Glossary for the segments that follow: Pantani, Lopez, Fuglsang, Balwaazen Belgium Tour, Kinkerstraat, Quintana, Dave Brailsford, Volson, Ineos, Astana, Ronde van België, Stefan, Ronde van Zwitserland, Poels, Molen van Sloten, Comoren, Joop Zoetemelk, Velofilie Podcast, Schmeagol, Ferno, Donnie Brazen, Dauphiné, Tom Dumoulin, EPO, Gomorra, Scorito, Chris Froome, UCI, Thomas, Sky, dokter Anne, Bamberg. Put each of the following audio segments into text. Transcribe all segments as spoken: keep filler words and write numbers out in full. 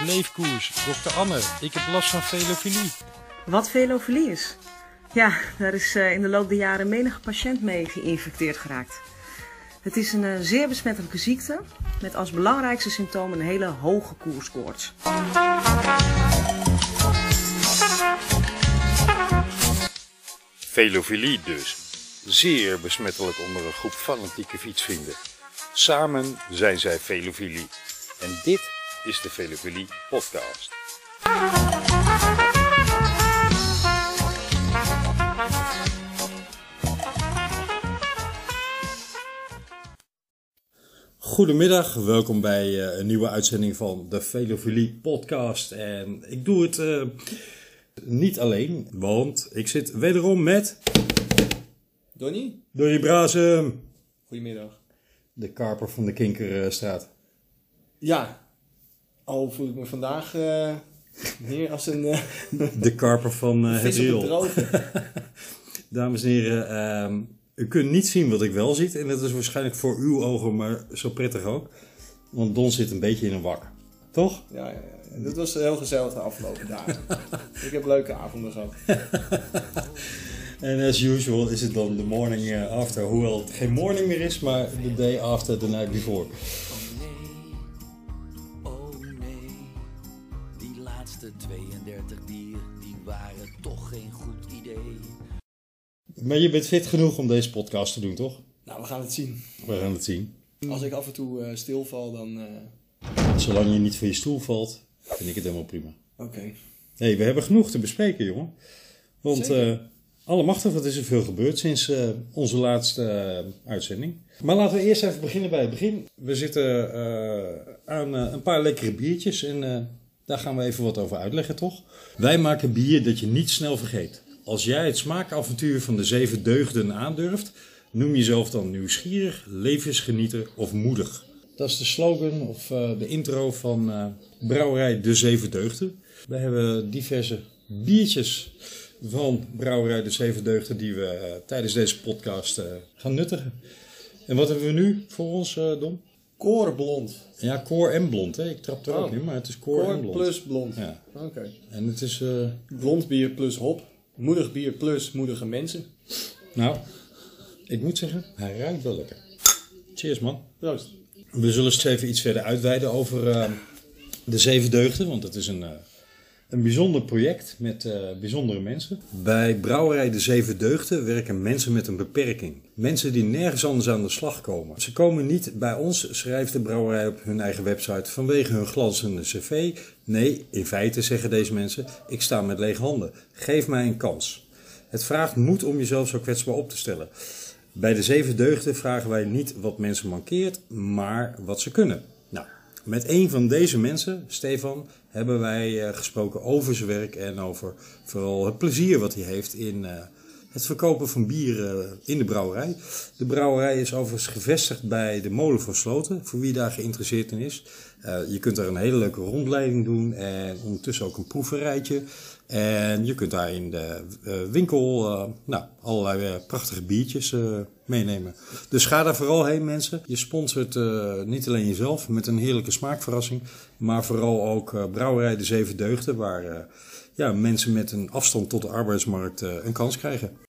Ik leef koers. dokter Anne, ik heb last van velofilie. Wat velofilie is? Ja, daar is in de loop der jaren menige patiënt mee geïnfecteerd geraakt. Het is een zeer besmettelijke ziekte met als belangrijkste symptoom een hele hoge koerskoorts. Velofilie dus. Zeer besmettelijk onder een groep fanatieke fietsvrienden. Samen zijn zij velofilie. En dit is de Velofilie Podcast. Goedemiddag, welkom bij een nieuwe uitzending van de Velofilie Podcast. En ik doe het uh, niet alleen, want ik zit wederom met... Donnie? Donnie Brazen. Goedemiddag. De karper van de Kinkerstraat. Ja, al voel ik me vandaag uh, meer als een... Uh, de karper van uh, het riool. Dames en heren, uh, u kunt niet zien wat ik wel ziet. En dat is waarschijnlijk voor uw ogen, maar zo prettig ook. Want Don zit een beetje in een wak. Toch? Ja, ja, ja. Dat was heel gezellig de afgelopen dagen. Ik heb leuke avonden gehad. En as usual is het dan de morning after. Hoewel het geen morning meer is, maar de day after, the night before. tweeëndertig dier, die waren toch geen goed idee. Maar je bent fit genoeg om deze podcast te doen, toch? Nou, we gaan het zien. We gaan het zien. Als ik af en toe uh, stilval, dan... Uh... Zolang je niet van je stoel valt, vind ik het helemaal prima. Oké. Okay. Hé, hey, we hebben genoeg te bespreken, jongen. Want uh, allemachtig, wat is er veel gebeurd sinds uh, onze laatste uh, uitzending. Maar laten we eerst even beginnen bij het begin. We zitten uh, aan uh, een paar lekkere biertjes en... Uh, Daar gaan we even wat over uitleggen, toch? Wij maken bier dat je niet snel vergeet. Als jij het smaakavontuur van de zeven deugden aandurft, noem jezelf dan nieuwsgierig, levensgenieter of moedig. Dat is de slogan of uh, de intro van uh, Brouwerij de Zeven Deugden. We hebben diverse biertjes van Brouwerij de Zeven Deugden die we uh, tijdens deze podcast uh, gaan nuttigen. En wat hebben we nu voor ons, uh, Dom? Koorblond. Ja, koor en blond. Hè? Ik trap er oh. ook in, maar het is koor, koor en blond. plus blond. Ja. Oké. Okay. En het is... Uh... Blond bier plus hop. Moedig bier plus moedige mensen. Nou, ik moet zeggen, hij ruikt wel lekker. Cheers, man. Proost. We zullen eens even iets verder uitweiden over uh, de Zeven Deugden. Want het is een, uh, een bijzonder project met uh, bijzondere mensen. Bij Brouwerij de Zeven Deugden werken mensen met een beperking. Mensen die nergens anders aan de slag komen. Ze komen niet bij ons, schrijft de brouwerij op hun eigen website, vanwege hun glanzende cv. Nee, in feite zeggen deze mensen, ik sta met lege handen. Geef mij een kans. Het vraagt moed om jezelf zo kwetsbaar op te stellen. Bij de Zeven Deugden vragen wij niet wat mensen mankeert, maar wat ze kunnen. Nou, met een van deze mensen, Stefan, hebben wij gesproken over zijn werk en over vooral het plezier wat hij heeft in... Uh, Het verkopen van bieren in de brouwerij. De brouwerij is overigens gevestigd bij de Molen van Sloten, voor wie daar geïnteresseerd in is. Uh, je kunt daar een hele leuke rondleiding doen en ondertussen ook een proeverijtje. En je kunt daar in de uh, winkel uh, nou, allerlei uh, prachtige biertjes uh, meenemen. Dus ga daar vooral heen, mensen. Je sponsort uh, niet alleen jezelf met een heerlijke smaakverrassing, maar vooral ook uh, Brouwerij de Zeven Deugden, waar uh, ja, mensen met een afstand tot de arbeidsmarkt uh, een kans krijgen.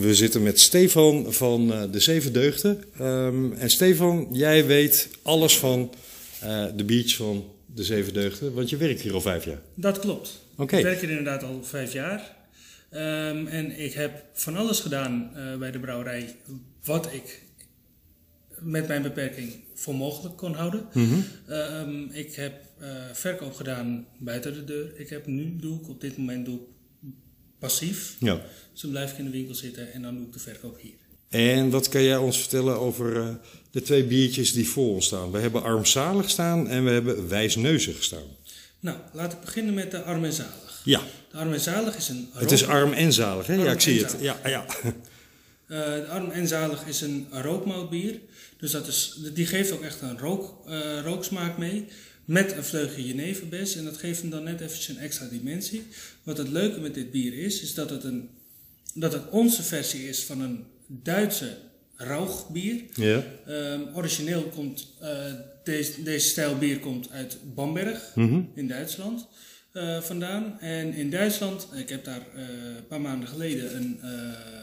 We zitten met Stefan van de Zeven Deugden. Um, en Stefan, jij weet alles van uh, de biertjes van de Zeven Deugden, want je werkt hier al vijf jaar. Dat klopt. Okay. Ik werk hier inderdaad al vijf jaar. Um, en ik heb van alles gedaan uh, bij de brouwerij wat ik met mijn beperking voor mogelijk kon houden. Mm-hmm. um, ik heb uh, verkoop gedaan buiten de deur. Ik heb nu, doe ik, op dit moment doe ik passief. Ja. Dus dan blijf ik in de winkel zitten en dan doe ik de verkoop hier. En wat kan jij ons vertellen over uh, de twee biertjes die voor ons staan? We hebben armzalig staan en we hebben wijsneuzig staan. Nou, laat ik beginnen met de arm en zalig. Ja. De arm en zalig is een... Rood... Het is arm en zalig, hè? Arm ja, ik zie het. Ja, ja. Uh, de arm en zalig is een rookmoutbier. Dus dat is, die geeft ook echt een rook, uh, rooksmaak mee. Met een vleugje jeneverbes. En dat geeft hem dan net eventjes een extra dimensie. Wat het leuke met dit bier is, is dat het, een, dat het onze versie is van een Duitse rauwbier. Yeah. Um, origineel komt uh, deze, deze stijl bier komt uit Bamberg mm-hmm. in Duitsland uh, vandaan. En in Duitsland, ik heb daar uh, een paar maanden geleden een, uh, hebben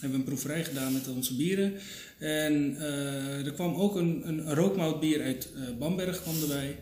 we een proeverij gedaan met onze bieren. En uh, er kwam ook een, een rookmoutbier uit uh, Bamberg kwam erbij.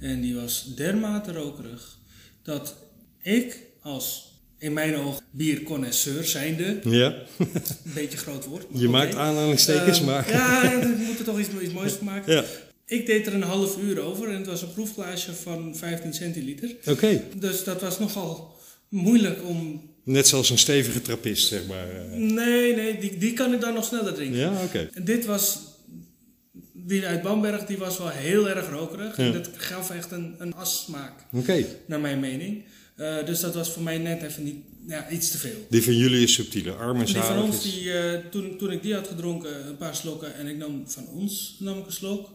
En die was dermate rokerig dat ik als... in mijn oog bierconnoisseur zijnde. Ja. Een beetje groot woord. Je okay. maakt aanhalingstekens, uh, maar... Ja, we moeten toch iets, iets moois van maken. Ja. Ik deed er een half uur over en het was een proefglaasje van vijftien centiliter. Oké. Okay. Dus dat was nogal moeilijk om... Net zoals een stevige trappist, zeg maar. Nee, nee, die, die kan ik dan nog sneller drinken. Ja, oké. Okay. Dit was... Die uit Bamberg, die was wel heel erg rokerig. Ja. En dat gaf echt een, een assmaak. Oké. Okay. Naar mijn mening. Uh, dus dat was voor mij net even niet, ja, iets te veel. Die van jullie is subtieler, arm en zalig. Die van ons, die, uh, toen, toen ik die had gedronken, een paar slokken en ik nam van ons nam ik een slok.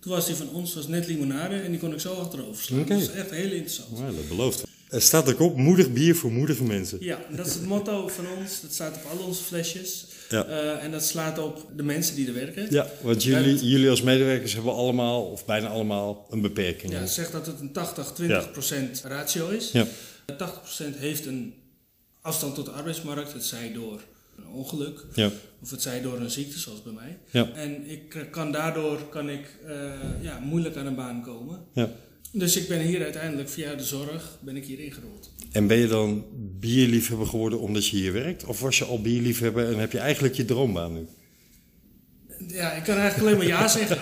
Toen was die van ons was net limonade en die kon ik zo achterover slaan. Okay. Dat is echt heel interessant. Ja, dat belooft. Er staat ook op, moedig bier voor moedige mensen. Ja, dat is het motto van ons. Dat staat op al onze flesjes. Ja. Uh, en dat slaat op de mensen die er werken. Ja, want jullie, het... jullie als medewerkers hebben allemaal, of bijna allemaal, een beperking. Ja, zeg dat het een tachtig twintig procent ja. ratio is. Ja. tachtig procent heeft een afstand tot de arbeidsmarkt. Het zij door een ongeluk. Ja. Of het zij door een ziekte, zoals bij mij. Ja. En ik kan daardoor kan ik, uh, ja, moeilijk aan een baan komen. Ja. Dus ik ben hier uiteindelijk via de zorg ben ik hier ingerold. En ben je dan bierliefhebber geworden omdat je hier werkt? Of was je al bierliefhebber en heb je eigenlijk je droombaan nu? Ja, ik kan eigenlijk alleen maar ja zeggen.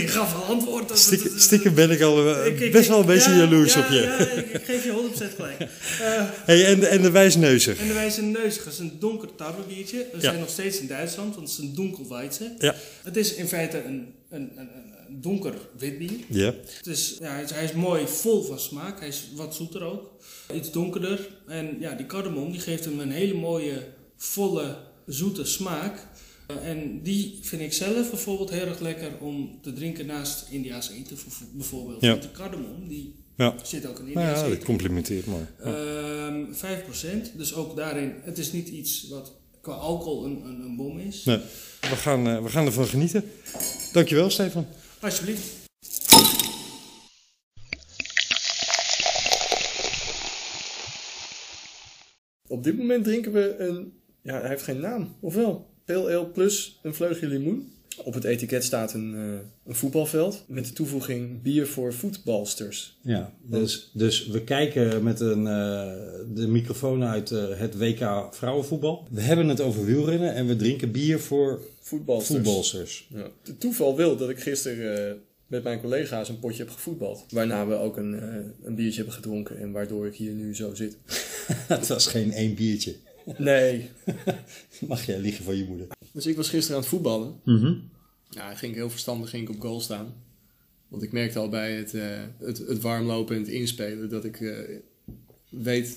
Je gaf een antwoord. Dat, Stik, dat, dat, stiekem ben ik al ik, ik, best wel een beetje ja, jaloers ja, op je. Ja, ik, ik geef je honderd procent gelijk. Uh, hey, en, en de wijsneuzig. En de wijsneuzig is een donker tarwebiertje. We ja. zijn nog steeds in Duitsland, want het is een donkelweitse. Ja. Het is in feite een... een, een, een donker witbier. Yeah. Dus, ja, hij is mooi vol van smaak. Hij is wat zoeter ook. Iets donkerder. En ja, die cardamom die geeft hem een hele mooie, volle, zoete smaak. Uh, en die vind ik zelf bijvoorbeeld heel erg lekker om te drinken naast India's eten. Bijvoorbeeld. Ja. Want de cardamom die ja. zit ook in India's nou ja, eten. Dat complimenteert mooi. Ja. Um, vijf procent. Dus ook daarin. Het is niet iets wat qua alcohol een, een, een bom is. Nee. We gaan, uh, we gaan ervan genieten. Dankjewel, Stefan. Alsjeblieft. Op dit moment drinken we een... Ja, hij heeft geen naam. Ofwel, Pale Ale plus een vleugje limoen. Op het etiket staat een, uh, een voetbalveld. Met de toevoeging bier voor voetbalsters. Ja, dus, dus we kijken met een, uh, de microfoon uit uh, het W K vrouwenvoetbal. We hebben het over wielrennen en we drinken bier voor... Voetbalsters. Voetbalsters. Ja. Het toeval wil dat ik gisteren uh, met mijn collega's een potje heb gevoetbald. Waarna we ook een, uh, een biertje hebben gedronken en waardoor ik hier nu zo zit. Het was geen één biertje. Nee. Mag jij liegen van je moeder. Dus ik was gisteren aan het voetballen. Mm-hmm. Ja, ging ik heel verstandig ging ik op goal staan. Want ik merkte al bij het, uh, het, het warmlopen en het inspelen dat ik uh, weet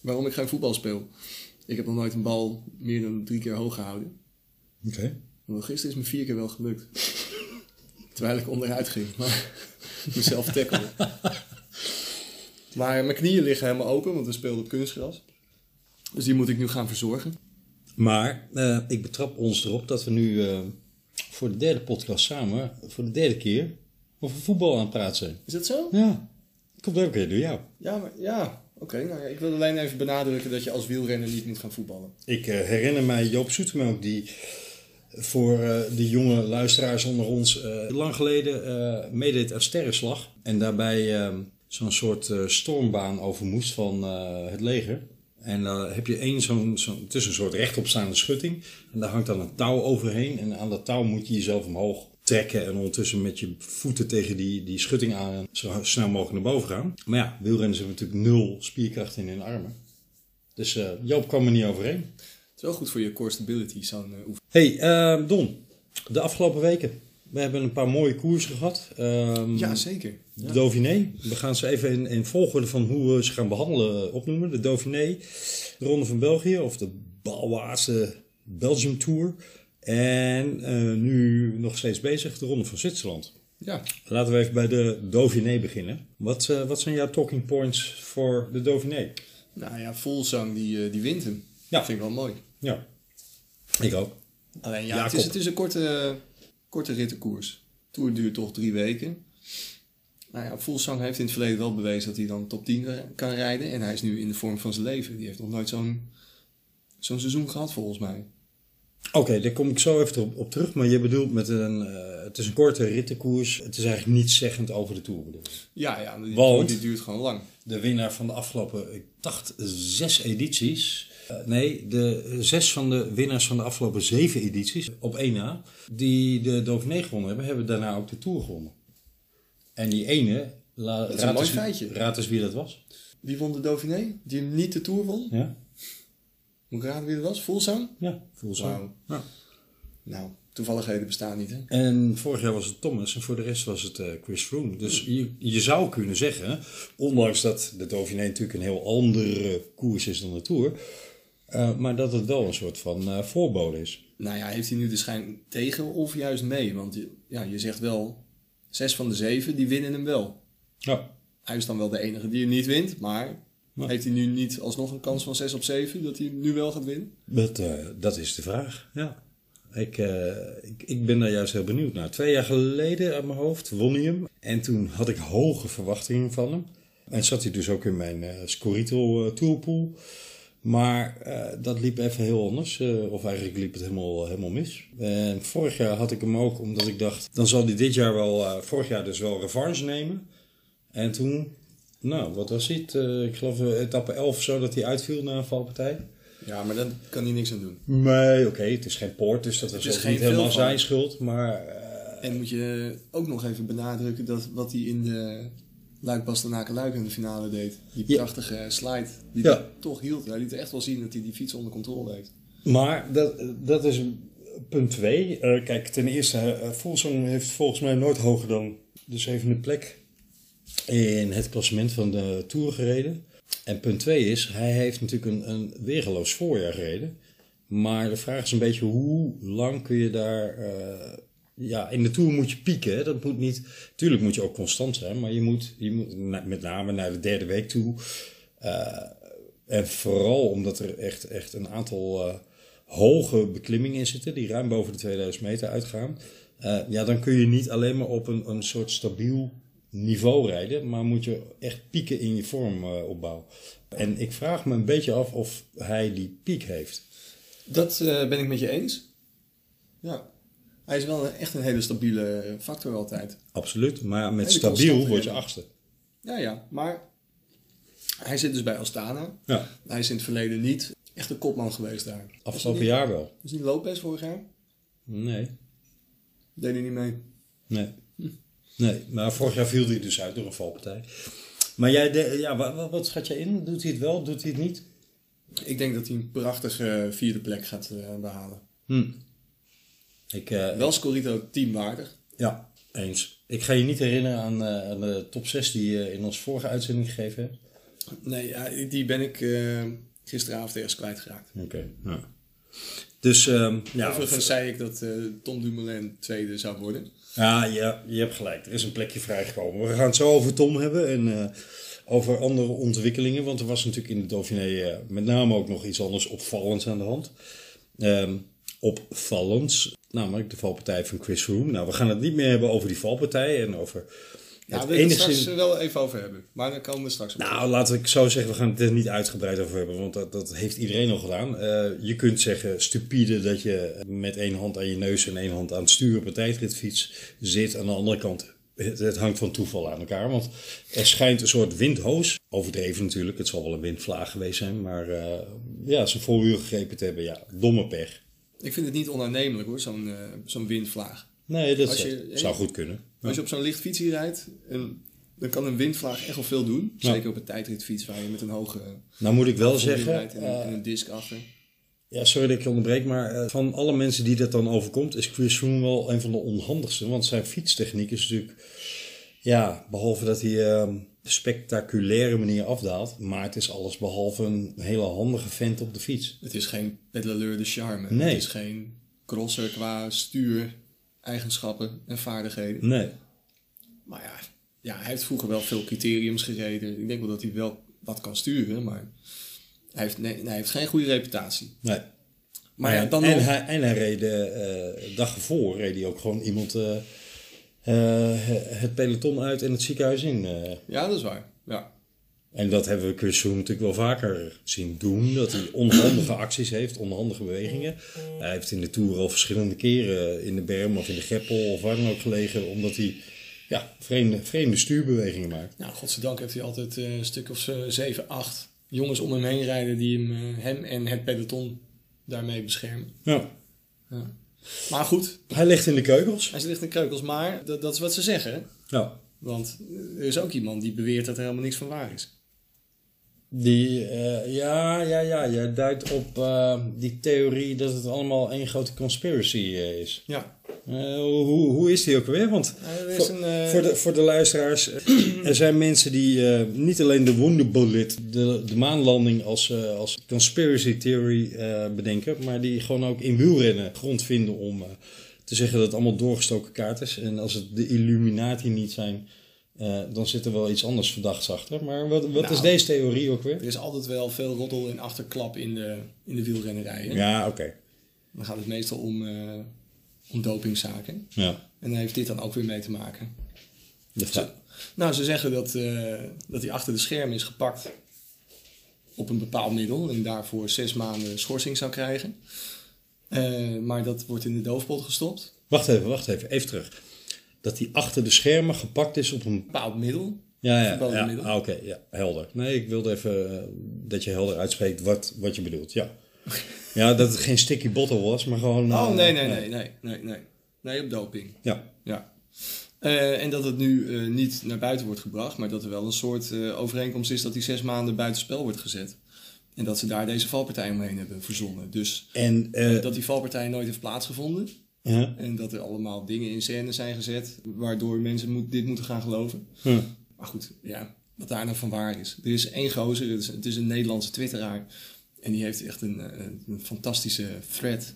waarom ik geen voetbal speel. Ik heb nog nooit een bal meer dan drie keer hoog gehouden. Oké. Okay. Want gisteren is me vier keer wel gelukt. Terwijl ik onderuit ging. Maar mezelf tackelen. Maar mijn knieën liggen helemaal open, want we speelden op kunstgras. Dus die moet ik nu gaan verzorgen. Maar uh, ik betrap ons erop dat we nu uh, voor de derde podcast samen, voor de derde keer, over voetbal aan het praten zijn. Is dat zo? Ja. Komt ook weer door jou. Ja, maar ja. Oké, okay, nou ja, ik wil alleen even benadrukken dat je als wielrenner niet moet gaan voetballen. Ik uh, herinner mij Joop Zoetemelk die... voor uh, de jonge luisteraars onder ons, uh, lang geleden uh, meedeed aan Sterrenslag. En daarbij uh, zo'n soort uh, stormbaan over moest van uh, het leger. En daar uh, heb je één zo'n, zo'n tussen een soort rechtopstaande schutting. En daar hangt dan een touw overheen. En aan dat touw moet je jezelf omhoog trekken. En ondertussen met je voeten tegen die, die schutting aan. En zo snel mogelijk naar boven gaan. Maar ja, wielrenners hebben natuurlijk nul spierkracht in hun armen. Dus uh, Joop kwam er niet overheen. Het is wel goed voor je core stability, zo'n uh, oefening. Hey, uh, Don, de afgelopen weken. We hebben een paar mooie koersen gehad. Um, ja, zeker. Ja. De Dauphiné. We gaan ze even in, in volgorde van hoe we ze gaan behandelen opnoemen. De Dauphiné, de Ronde van België of de Balwaazen Belgium Tour. En uh, nu nog steeds bezig, de Ronde van Zwitserland. Ja. Laten we even bij de Dauphiné beginnen. Wat, uh, wat zijn jouw talking points voor de Dauphiné? Nou ja, Volson die, uh, die wint hem. Ja. Dat vind ik wel mooi. Ja, ik ook. Alleen ja, het is, het is een korte, korte rittenkoers. De Tour duurt toch drie weken. Nou ja, Fuglsang heeft in het verleden wel bewezen dat hij dan top tien kan rijden. En hij is nu in de vorm van zijn leven. Die heeft nog nooit zo'n, zo'n seizoen gehad volgens mij. Oké, okay, daar kom ik zo even op, op terug. Maar je bedoelt met een... Uh, het is een korte rittenkoers. Het is eigenlijk niets zeggend over de Tour. Dus. Ja, ja. Die, Want, die duurt gewoon lang. De winnaar van de afgelopen, ik dacht, zes edities... Uh, nee, de zes van de winnaars van de afgelopen zeven edities, op één na, die de Dauphiné gewonnen hebben, hebben daarna ook de Tour gewonnen. En die ene, la, dat is raad, een eens, raad eens wie dat was. Wie won de Dauphiné? Die hem niet de Tour won? Ja. Moet ik raden wie dat was? Fuglsang? Ja, Fuglsang. Wow. Ja. Nou, toevalligheden bestaan niet, hè? En vorig jaar was het Thomas en voor de rest was het uh, Chris Froome. Dus je, je zou kunnen zeggen, ondanks dat de Dauphiné natuurlijk een heel andere koers is dan de Tour... Uh, maar dat het wel een soort van uh, voorbode is. Nou ja, heeft hij nu de schijn tegen of juist mee? Want ja, je zegt wel, zes van de zeven, die winnen hem wel. Ja. Hij is dan wel de enige die hem niet wint, maar ja. Heeft hij nu niet alsnog een kans van zes op zeven dat hij nu wel gaat winnen? Dat, uh, dat is de vraag, ja. Ik, uh, ik, ik ben daar juist heel benieuwd naar. Twee jaar geleden uit mijn hoofd won hij hem. En toen had ik hoge verwachtingen van hem. En zat hij dus ook in mijn uh, Scorito uh, Tourpool. Maar uh, dat liep even heel anders. Uh, of eigenlijk liep het helemaal, helemaal mis. En vorig jaar had ik hem ook, omdat ik dacht... dan zal hij dit jaar wel, uh, vorig jaar dus wel revanche nemen. En toen, nou, wat was het? Uh, ik geloof uh, etappe elf of zo dat hij uitviel na een valpartij. Ja, maar daar kan hij niks aan doen. Nee, oké, okay, het is geen poort, dus dat was ook niet helemaal zijn schuld. Maar, uh, en moet je ook nog even benadrukken dat wat hij in de... Luik Bastenaken-Luik in de finale deed. Die prachtige ja. slide die ja. hij toch hield. Hij liet echt wel zien dat hij die fiets onder controle heeft. Maar dat, dat is punt twee. Uh, kijk, ten eerste, uh, Volson heeft volgens mij nooit hoger dan de zevende plek in het klassement van de Tour gereden. En punt twee is, hij heeft natuurlijk een, een weergeloos voorjaar gereden. Maar de vraag is een beetje, hoe lang kun je daar... Uh, Ja, in de Tour moet je pieken. Hè? Dat moet niet... Tuurlijk moet je ook constant zijn, maar je moet, je moet met name naar de derde week toe. Uh, en vooral omdat er echt, echt een aantal uh, hoge beklimmingen in zitten, die ruim boven de tweeduizend meter uitgaan. Uh, ja, dan kun je niet alleen maar op een, een soort stabiel niveau rijden, maar moet je echt pieken in je vormopbouw. Uh, en ik vraag me een beetje af of hij die piek heeft. Dat uh, ben ik met je eens. Ja. Hij is wel een, echt een hele stabiele factor altijd. Absoluut, maar met stabiel word je achtste. Ja, ja, maar hij zit dus bij Astana. Ja. Hij is in het verleden niet echt een kopman geweest daar. Afgelopen jaar wel. Is niet Lopez vorig jaar? Nee. Deed hij niet mee? Nee. Hm. Nee, maar vorig jaar viel hij dus uit door een valpartij. Maar jij, de, ja, wat, wat schat jij in? Doet hij het wel, doet hij het niet? Ik denk dat hij een prachtige vierde plek gaat uh, behalen. Hm. Ik, uh, wel Scorito teamwaardig. Ja, eens. Ik ga je niet herinneren aan, uh, aan de top zes die je in onze vorige uitzending gegeven hebt. Nee, ja, die ben ik uh, gisteravond ergens kwijtgeraakt. Oké. Okay, nou. Dus, um, ja, overigens of... zei ik dat uh, Tom Dumoulin tweede zou worden. Ja, ja, je hebt gelijk. Er is een plekje vrijgekomen. We gaan het zo over Tom hebben en uh, over andere ontwikkelingen. Want er was natuurlijk in de Dauphiné uh, met name ook nog iets anders opvallends aan de hand. Um, opvallends... Namelijk de valpartij van Chris Froome. Nou, we gaan het niet meer hebben over die valpartij en over... Ja, we willen het enigszins... straks wel even over hebben. Maar dan komen we straks op. Nou, laten we zo zeggen, we gaan het er niet uitgebreid over hebben. Want dat, dat heeft iedereen al gedaan. Uh, je kunt zeggen, stupide, dat je met één hand aan je neus en één hand aan het sturen op een tijdritfiets zit. Aan de andere kant, het, het hangt van toeval aan elkaar. Want er schijnt een soort windhoos. Overdreven natuurlijk, het zal wel een windvlaag geweest zijn. Maar uh, ja, ze voorwiel gegrepen te hebben, ja, domme pech. Ik vind het niet onaannemelijk hoor, zo'n uh, zo'n windvlaag. Nee, dat je, zou eh, goed kunnen. Ja. Als je op zo'n licht fiets hier rijdt, en, dan kan een windvlaag echt wel veel doen. Ja. Zeker op een tijdritfiets waar je met een hoge... Nou moet ik wel zeggen... En, uh, en een disc achter. Ja, sorry dat ik je onderbreek, maar uh, van alle mensen die dat dan overkomt... is Chris Froome wel een van de onhandigste. Want zijn fietstechniek is natuurlijk... Ja, behalve dat hij uh, op een spectaculaire manier afdaalt. Maar het is alles behalve een hele handige vent op de fiets. Het is geen pedaleur de charme. Nee. Het is geen crosser qua stuur, eigenschappen en vaardigheden. Nee. Maar ja, ja, hij heeft vroeger wel veel criteriums gereden. Ik denk wel dat hij wel wat kan sturen, maar hij heeft, nee, hij heeft geen goede reputatie. Nee. Maar ja, dan en, nog... hij, en hij reed de uh, dag ervoor reed hij ook gewoon iemand uh, uh, het peloton uit en het ziekenhuis in. Uh. Ja, dat is waar. Ja. En dat hebben we Chris Froome natuurlijk wel vaker zien doen. Dat hij onhandige acties heeft, onhandige bewegingen. Hij heeft in de Tour al verschillende keren in de berm of in de greppel of waar dan ook gelegen. Omdat hij ja, vreemde, vreemde stuurbewegingen maakt. Nou, godzijdank heeft hij altijd uh, een stuk of zeven, acht jongens om hem heen rijden die hem, uh, hem en het peloton daarmee beschermen. Ja. Ja. Maar goed. Hij ligt in de keukels. Hij ligt in de keukels, maar dat, dat is wat ze zeggen. Ja. Want er is ook iemand die beweert dat er helemaal niks van waar is. Die, uh, ja, ja, ja, jij duidt op uh, die theorie dat het allemaal één grote conspiracy uh, is. Ja. Uh, hoe, hoe is die ook weer? Want uh, voor, een, uh... voor, de, voor de luisteraars, er zijn mensen die uh, niet alleen de wonderbullet, de, de maanlanding als, uh, als conspiracy theory uh, bedenken, maar die gewoon ook in wielrennen grond vinden om uh, te zeggen dat het allemaal doorgestoken kaart is. En als het de Illuminati niet zijn... Uh, dan zit er wel iets anders verdachts achter. Maar wat, wat nou, is deze theorie ook weer? Er is altijd wel veel roddel en achterklap in de, in de wielrennerijen. Ja, oké. Okay. Dan gaat het meestal om, uh, om dopingzaken. Ja. En daar heeft dit dan ook weer mee te maken. Dat ze, nou, ze zeggen dat, uh, dat hij achter de schermen is gepakt op een bepaald middel. En daarvoor zes maanden schorsing zou krijgen. Uh, maar dat wordt in de doofpot gestopt. Wacht even, wacht even. Even terug. Dat hij achter de schermen gepakt is op een bepaald middel. Ja, ja, ja, ja. Ah, oké, okay, ja, helder. Nee, ik wilde even uh, dat je helder uitspreekt wat, wat je bedoelt. Ja. Ja, dat het geen sticky bottle was, maar gewoon... Uh, oh, nee, nee, nee, nee, nee, nee, nee. Nee, op doping. Ja. Ja. Uh, en dat het nu uh, niet naar buiten wordt gebracht, maar dat er wel een soort uh, overeenkomst is dat die zes maanden buitenspel wordt gezet. En dat ze daar deze valpartij omheen hebben verzonnen. Dus en, uh, uh, dat die valpartij nooit heeft plaatsgevonden... Ja. En dat er allemaal dingen in scène zijn gezet, waardoor mensen moet, dit moeten gaan geloven. Ja. Maar goed, ja, wat daar nou van waar is. Er is één gozer, het is, het is een Nederlandse twitteraar. En die heeft echt een, een fantastische thread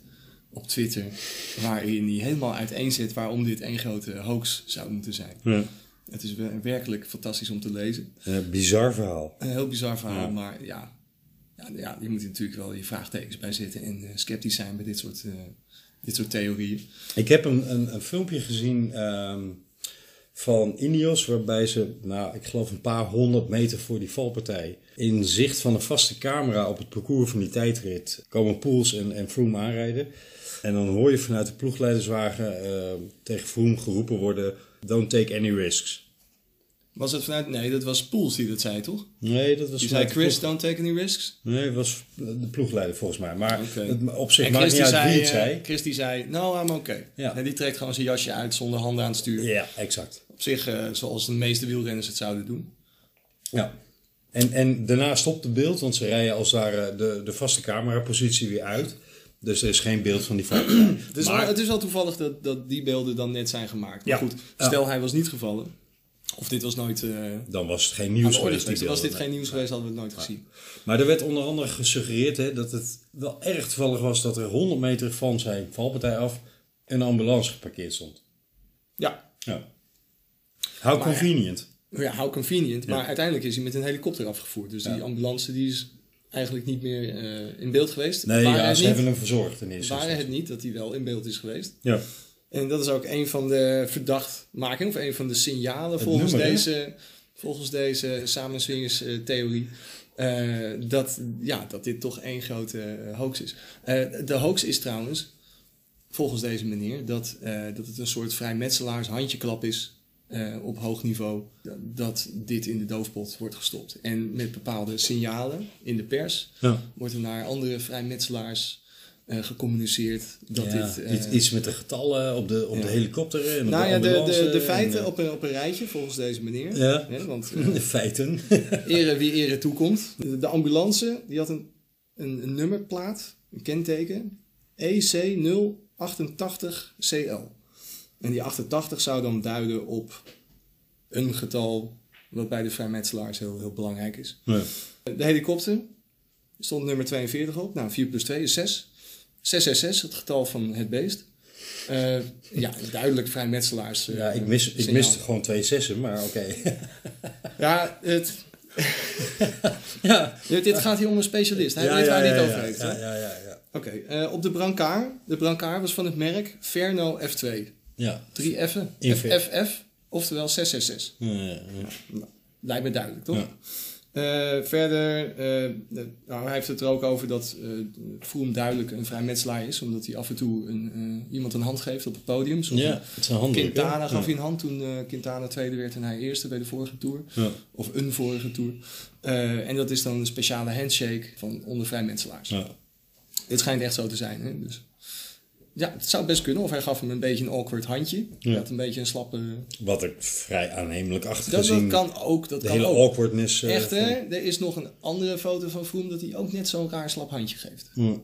op Twitter, waarin hij helemaal uiteenzet waarom dit één grote hoax zou moeten zijn. Ja. Het is werkelijk fantastisch om te lezen. Een bizar verhaal. Een heel bizar verhaal, ja. Maar ja, ja, ja, je moet natuurlijk wel je vraagtekens bij zetten en uh, sceptisch zijn bij dit soort... Uh, Dit soort theorieën. Ik heb een, een, een filmpje gezien um, van Ineos, waarbij ze, nou, ik geloof een paar honderd meter voor die valpartij, in zicht van een vaste camera op het parcours van die tijdrit, komen Poels en, en Froome aanrijden. En dan hoor je vanuit de ploegleiderswagen uh, tegen Froome geroepen worden: "Don't take any risks." Was het vanuit... Nee, dat was Poels die dat zei, toch? Nee, dat was... Die zei, Chris, don't take any risks? Nee, dat was de ploegleider volgens mij. Maar okay. Het, op zich maakt niet uit wie het zei. Chris die zei, no, I'm okay. Ja. En die trekt gewoon zijn jasje uit zonder handen aan het stuur. Ja, exact. Op zich, uh, zoals de meeste wielrenners het zouden doen. Ja. En, en daarna stopt het beeld, want ze rijden als daar uh, de, de vaste camerapositie weer uit. Dus er is geen beeld van die valpartij. Dus maar, maar, het is wel toevallig dat, dat die beelden dan net zijn gemaakt. Maar ja. Goed, stel ja. Hij was niet gevallen... Of dit was nooit... Uh, dan was het geen nieuws geweest. Als dit nee. geen nieuws geweest, hadden we het nooit ja. gezien. Maar er werd onder andere gesuggereerd hè, dat het wel erg toevallig was... dat er honderd meter van zijn valpartij af een ambulance geparkeerd stond. Ja. ja. How maar, convenient. Ja, how convenient. Ja. Maar uiteindelijk is hij met een helikopter afgevoerd. Dus ja. die ambulance die is eigenlijk niet meer uh, in beeld geweest. Nee, waren ja, ze niet, hebben hem verzorgd in eerste instantie. Waren het niet dat hij wel in beeld is geweest. Ja. En dat is ook een van de verdachtmakingen, of een van de signalen volgens, nummer, deze, volgens deze samenswingerstheorie. Uh, dat, ja, dat dit toch één grote uh, hoax is. Uh, de hoax is trouwens, volgens deze meneer, dat, uh, dat het een soort vrijmetselaars handjeklap is uh, op hoog niveau. Dat dit in de doofpot wordt gestopt. En met bepaalde signalen in de pers ja. wordt er naar andere vrijmetselaars... Uh, gecommuniceerd dat ja, dit... Uh, iets, iets met de getallen op de, op ja. de helikopter en nou de ja, de, de, de feiten en, op, een, op een rijtje volgens deze meneer. Ja, ja want, uh, de feiten. Ere wie ere toekomt. De, de ambulance, die had een, een, een nummerplaat, een kenteken, E C nul achtentachtig C L. En die achtentachtig zou dan duiden op een getal wat bij de vrijmetselaars heel, heel belangrijk is. Ja. De helikopter stond nummer tweeënveertig op. Nou, vier plus twee is zes. zes zes zes, het getal van het beest. Uh, ja, duidelijk vrijmetselaars. Uh, ja, ik, mis, ik miste gewoon twee zessen, maar oké. Okay. ja, het... ja. Dit gaat hier om een specialist. Hij ja, weet ja, waar ja, hij het ja, over heeft. Ja, ja, ja, ja. Oké, okay, uh, op de brancard. De brancard was van het merk Ferno F twee. Ja. Drie F'en. F F F, oftewel zes zes zes. Ja, ja, ja. Nou, lijkt me duidelijk, toch? Ja. Uh, verder, uh, nou, hij heeft het er ook over dat uh, Froome duidelijk een vrijmetselaar is. Omdat hij af en toe een, uh, iemand een hand geeft op het podium. Zoals ja, het is een handdruk. Quintana ja. gaf hij een hand toen uh, Quintana tweede werd en hij eerste bij de vorige Tour. Ja. Of een vorige Tour. Uh, en dat is dan een speciale handshake van onder vrijmetselaars. Ja. Dit schijnt echt zo te zijn. Hè? Dus, ja, het zou best kunnen. Of hij gaf hem een beetje een awkward handje. Ja. Hij had een beetje een slappe... Wat ik vrij aannemelijk achter dat, gezien. Dat kan ook. Dat de kan hele ook. Awkwardness. Uh, echt hè? Van... Er is nog een andere foto van Froome dat hij ook net zo'n raar slap handje geeft. Ja.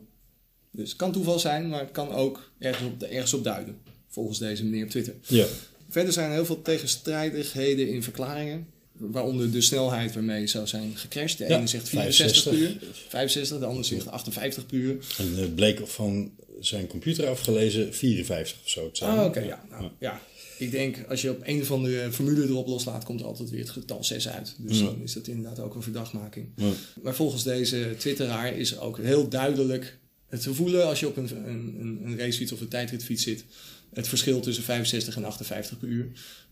Dus het kan toeval zijn, maar het kan ook ergens op, ergens op duiden. Volgens deze meneer op Twitter. Ja. Verder zijn er heel veel tegenstrijdigheden in verklaringen. Waaronder de snelheid waarmee zou zijn gecrashed. De ja, ene zegt vierenzestig puur, vijfenzestig, de ander zegt achtenvijftig puur. En het bleek van zijn computer afgelezen vierenvijftig of zo. Ah, oké, okay, ja. Ja, nou, ja. Ik denk, als je op een of andere formule erop loslaat, komt er altijd weer het getal zes uit. Dus ja. dan is dat inderdaad ook een verdachtmaking. Ja. Maar volgens deze twitteraar is ook heel duidelijk het te voelen als je op een, een, een racefiets of een tijdritfiets zit. Het verschil tussen vijfenzestig en achtenvijftig puur.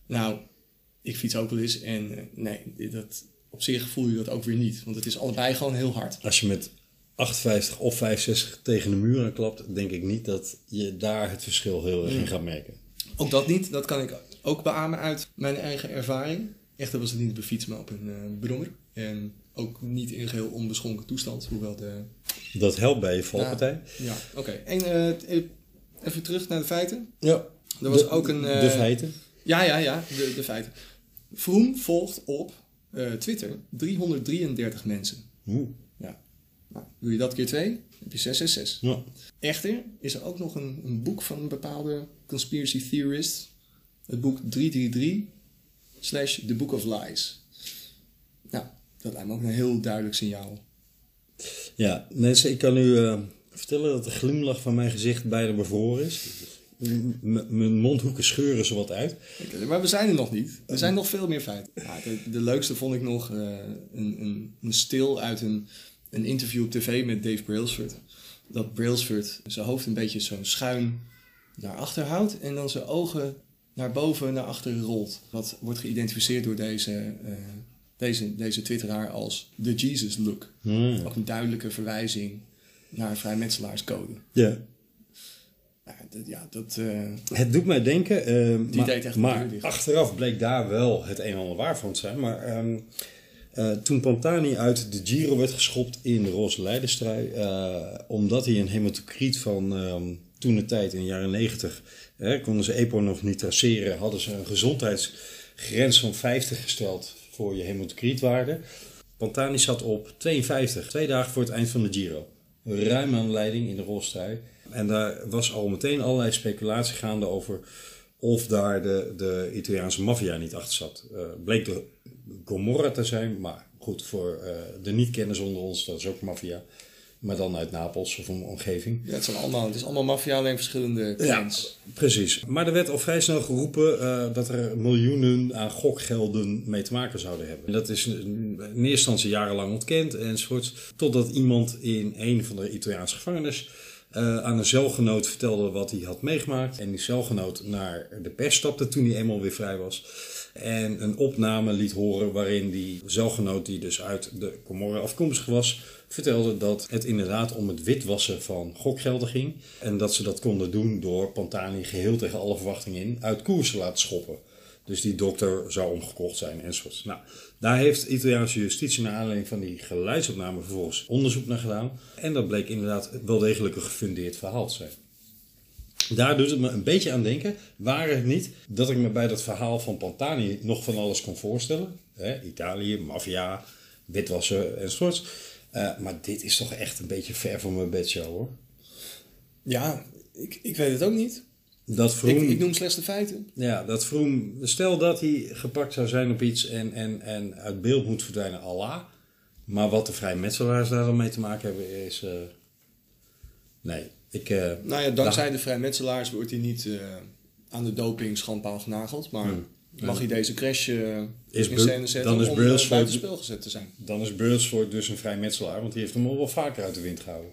Nou... Ik fiets ook wel eens en nee, dat, op zich voel je dat ook weer niet. Want het is allebei gewoon heel hard. Als je met achtenvijftig of vijfenzestig tegen de muur aan klapt, denk ik niet dat je daar het verschil heel erg in gaat merken. Ook dat niet. Dat kan ik ook beamen uit mijn eigen ervaring. Echter was het niet op een fiets, maar op een uh, brommer. En ook niet in geheel onbeschonken toestand. Hoewel de... Dat helpt bij je valpartij. Nou, ja, oké. Okay. En uh, even terug naar de feiten. Ja. Er was de, ook een, uh, de feiten. Ja, ja, ja. De, de feiten. Froome volgt op uh, Twitter driehonderddrieëndertig mensen. Oeh. Ja. Nou, doe je dat keer twee, heb je zes zes zes. Ja. Echter is er ook nog een, een boek van een bepaalde conspiracy theorist. Het boek driehonderddrieëndertig slash The Book of Lies. Nou, dat lijkt me ook een heel duidelijk signaal. Ja, mensen, ik kan u uh, vertellen dat de glimlach van mijn gezicht bijna bevroren is. M- mijn mondhoeken scheuren ze wat uit. Okay, maar we zijn er nog niet. Er zijn nog veel meer feiten. Ja, de, de leukste vond ik nog uh, een, een, een stil uit een, een interview op tv met Dave Brailsford. Dat Brailsford zijn hoofd een beetje zo schuin naar achter houdt. En dan zijn ogen naar boven en naar achter rolt. Wat wordt geïdentificeerd door deze, uh, deze, deze twitteraar als de Jesus look. Mm. Ook een duidelijke verwijzing naar vrijmetselaarscode. Ja. Yeah. Ja, dat, uh, het doet mij denken, uh, die maar, deed echt maar achteraf bleek daar wel het een en ander waar van te zijn. Maar um, uh, toen Pantani uit de Giro werd geschopt in de roze leiderstrui, uh, omdat hij een hematocriet van um, toentertijd in de jaren negentig, konden ze E P O nog niet traceren, hadden ze een gezondheidsgrens van vijftig gesteld voor je hematocrietwaarde. Pantani zat op tweeënvijftig, twee dagen voor het eind van de Giro. Ruim aan de leiding in de roze trui. En daar was al meteen allerlei speculatie gaande over of daar de, de Italiaanse maffia niet achter zat. Uh, bleek de Gomorra te zijn, maar goed, voor uh, de niet-kenners onder ons, dat is ook maffia. Maar dan uit Napels of een omgeving. Ja, het, zijn allemaal, het is allemaal maffia, alleen verschillende clans. Ja, precies. Maar er werd al vrij snel geroepen uh, dat er miljoenen aan gokgelden mee te maken zouden hebben. En dat is in eerste instantie jarenlang ontkend enzovoorts. Totdat iemand in een van de Italiaanse gevangenis Uh, aan een celgenoot vertelde wat hij had meegemaakt. En die celgenoot naar de pers stapte toen hij eenmaal weer vrij was. En een opname liet horen waarin die celgenoot, die dus uit de Comoren afkomstig was, vertelde dat het inderdaad om het witwassen van gokgelden ging. En dat ze dat konden doen door Pantani geheel tegen alle verwachtingen in uit koers te laten schoppen. Dus die dokter zou omgekocht zijn enzovoort. Nou, daar heeft Italiaanse justitie naar aanleiding van die geluidsopname vervolgens onderzoek naar gedaan. En dat bleek inderdaad wel degelijk een gefundeerd verhaal te zijn. Daar doet het me een beetje aan denken. Waren het niet dat ik me bij dat verhaal van Pantani nog van alles kon voorstellen. He, Italië, maffia, witwassen enzovoort. Uh, maar dit is toch echt een beetje ver van mijn bedshow hoor. Ja, ik, ik weet het ook niet. Dat Froome, ik, ik noem slechts de feiten. Ja, dat Froome, stel dat hij gepakt zou zijn op iets en, en, en uit beeld moet verdwijnen, Allah. Maar wat de vrijmetselaars daar dan mee te maken hebben is... Uh, nee, ik... Uh, nou ja, dankzij dag... de vrijmetselaars wordt hij niet uh, aan de doping schandpaal genageld. Maar hmm. mag hmm. hij deze crash uh, is in scène zetten om buitenspel buitenspel gezet te zijn. Dan is Brailsford dus een vrijmetselaar, want die heeft hem al wel vaker uit de wind gehouden.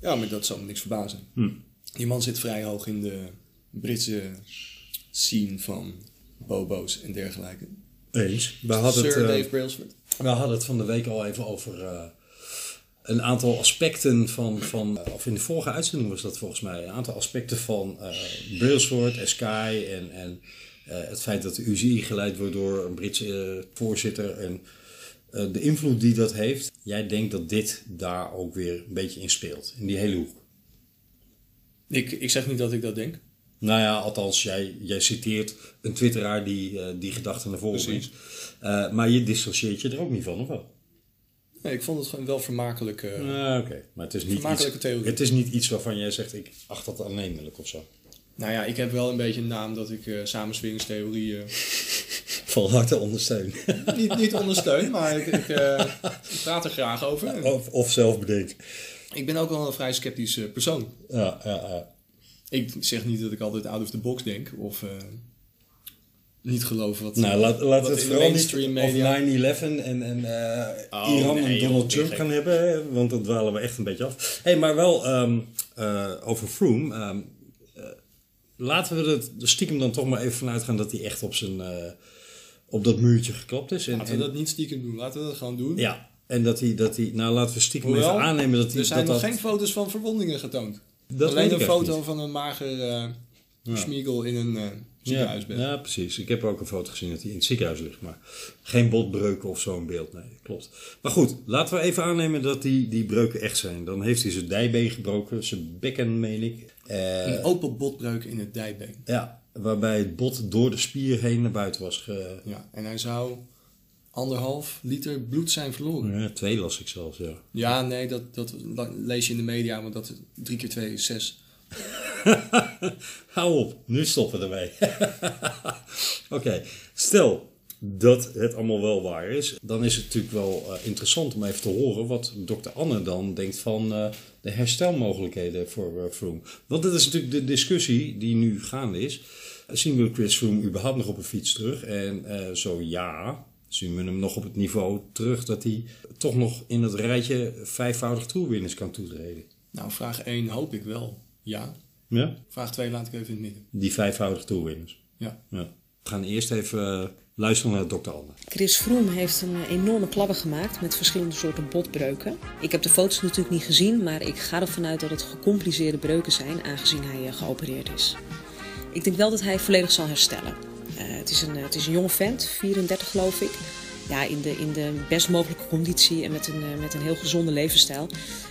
Ja, maar dat zal me niks verbazen. Hm. Die man zit vrij hoog in de Britse scene van bobo's en dergelijke. Eens. We hadden Sir het, uh, Dave Brailsford. We hadden het van de week al even over uh, een aantal aspecten van, van... Of in de vorige uitzending was dat volgens mij. Een aantal aspecten van uh, Brailsford en Sky en... en Uh, het feit dat de U C I geleid wordt door een Britse uh, voorzitter en uh, de invloed die dat heeft. Jij denkt dat dit daar ook weer een beetje in speelt, in die hele hoek? Ik, ik zeg niet dat ik dat denk. Nou ja, althans, jij, jij citeert een twitteraar die uh, die gedachten naar voren brengt. Uh, maar je distancieert je er ook niet van, of wel? Nee, ik vond het gewoon wel vermakelijke, uh, uh, okay. Maar het is niet vermakelijke iets, theorie. Het is niet iets waarvan jij zegt, ik acht dat aannemelijk of zo. Nou ja, ik heb wel een beetje een naam dat ik uh, samensweringstheorieën... Uh, van harte ondersteun. niet, niet ondersteun, maar ik, ik, uh, ik praat er graag over. Of, of zelf bedenk. Ik ben ook wel een vrij sceptische persoon. Ja, ja, ja. Ik zeg niet dat ik altijd out of the box denk of uh, niet geloof wat... Nou, laat, laat wat het vooral niet media. Of nine eleven en, en uh, oh, Iran en nee, Donald Trump gaan hebben, want dat dwalen we echt een beetje af. Hé, hey, maar wel um, uh, over Froome... Um, Laten we er stiekem dan toch maar even vanuit gaan dat hij echt op, zijn, uh, op dat muurtje geklapt is. En, laten we dat niet stiekem doen. Laten we dat gewoon doen. Ja. En dat hij, dat hij nou laten we stiekem Hoewel, even aannemen dat hij... Er zijn dat nog dat... geen foto's van verwondingen getoond. Dat Alleen een foto niet. van een mager uh, ja. Schmeagol in een uh, ziekenhuisbed. Ja, ja, precies. Ik heb ook een foto gezien dat hij in het ziekenhuis ligt. Maar geen botbreuken of zo'n beeld. Nee, klopt. Maar goed, laten we even aannemen dat die, die breuken echt zijn. Dan heeft hij zijn dijbeen gebroken. Zijn bekken, meen ik. Uh, een open botbreuk in het dijbeen. Ja, waarbij het bot door de spier heen naar buiten was ge... Ja, en hij zou anderhalf liter bloed zijn verloren. Ja, twee las ik zelfs, ja. Ja, nee, dat, dat lees je in de media, want dat drie keer twee is zes. Hou op, nu stoppen we ermee. Oké, okay. Stel dat het allemaal wel waar is, dan is het natuurlijk wel uh, interessant om even te horen wat dokter Anne dan denkt van uh, de herstelmogelijkheden voor uh, Froome. Want dat is natuurlijk de discussie die nu gaande is. Uh, zien we Chris Froome überhaupt nog op een fiets terug? En uh, zo ja, zien we hem nog op het niveau terug dat hij toch nog in het rijtje vijfvoudig toerwinners kan toetreden? Nou, vraag één hoop ik wel ja. Ja? Vraag twee laat ik even in het midden. Die vijfvoudig toerwinners? Ja. Ja. We gaan eerst even... Uh, Luister naar dokter Anne. Chris Froome heeft een enorme klabber gemaakt met verschillende soorten botbreuken. Ik heb de foto's natuurlijk niet gezien, maar ik ga ervan uit dat het gecompliceerde breuken zijn, aangezien hij geopereerd is. Ik denk wel dat hij volledig zal herstellen. Uh, het, is een, het is een jonge vent, vierendertig geloof ik. Ja, in de, in de best mogelijke conditie en met een, uh, met een heel gezonde levensstijl.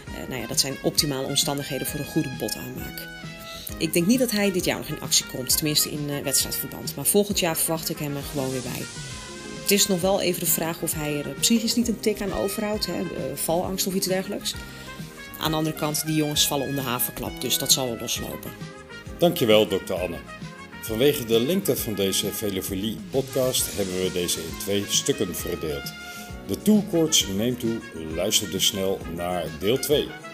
Uh, nou ja, dat zijn optimale omstandigheden voor een goede botaanmaak. Ik denk niet dat hij dit jaar nog in actie komt, tenminste in uh, wedstrijdverband. Maar volgend jaar verwacht ik hem er gewoon weer bij. Het is nog wel even de vraag of hij er psychisch niet een tik aan overhoudt. Hè? Uh, valangst of iets dergelijks. Aan de andere kant, die jongens vallen onder haverklap, dus dat zal wel loslopen. Dankjewel, dokter Anne. Vanwege de lengte van deze Velofilie podcast hebben we deze in twee stukken verdeeld. De tourkoorts neemt toe, luister dus snel naar deel twee.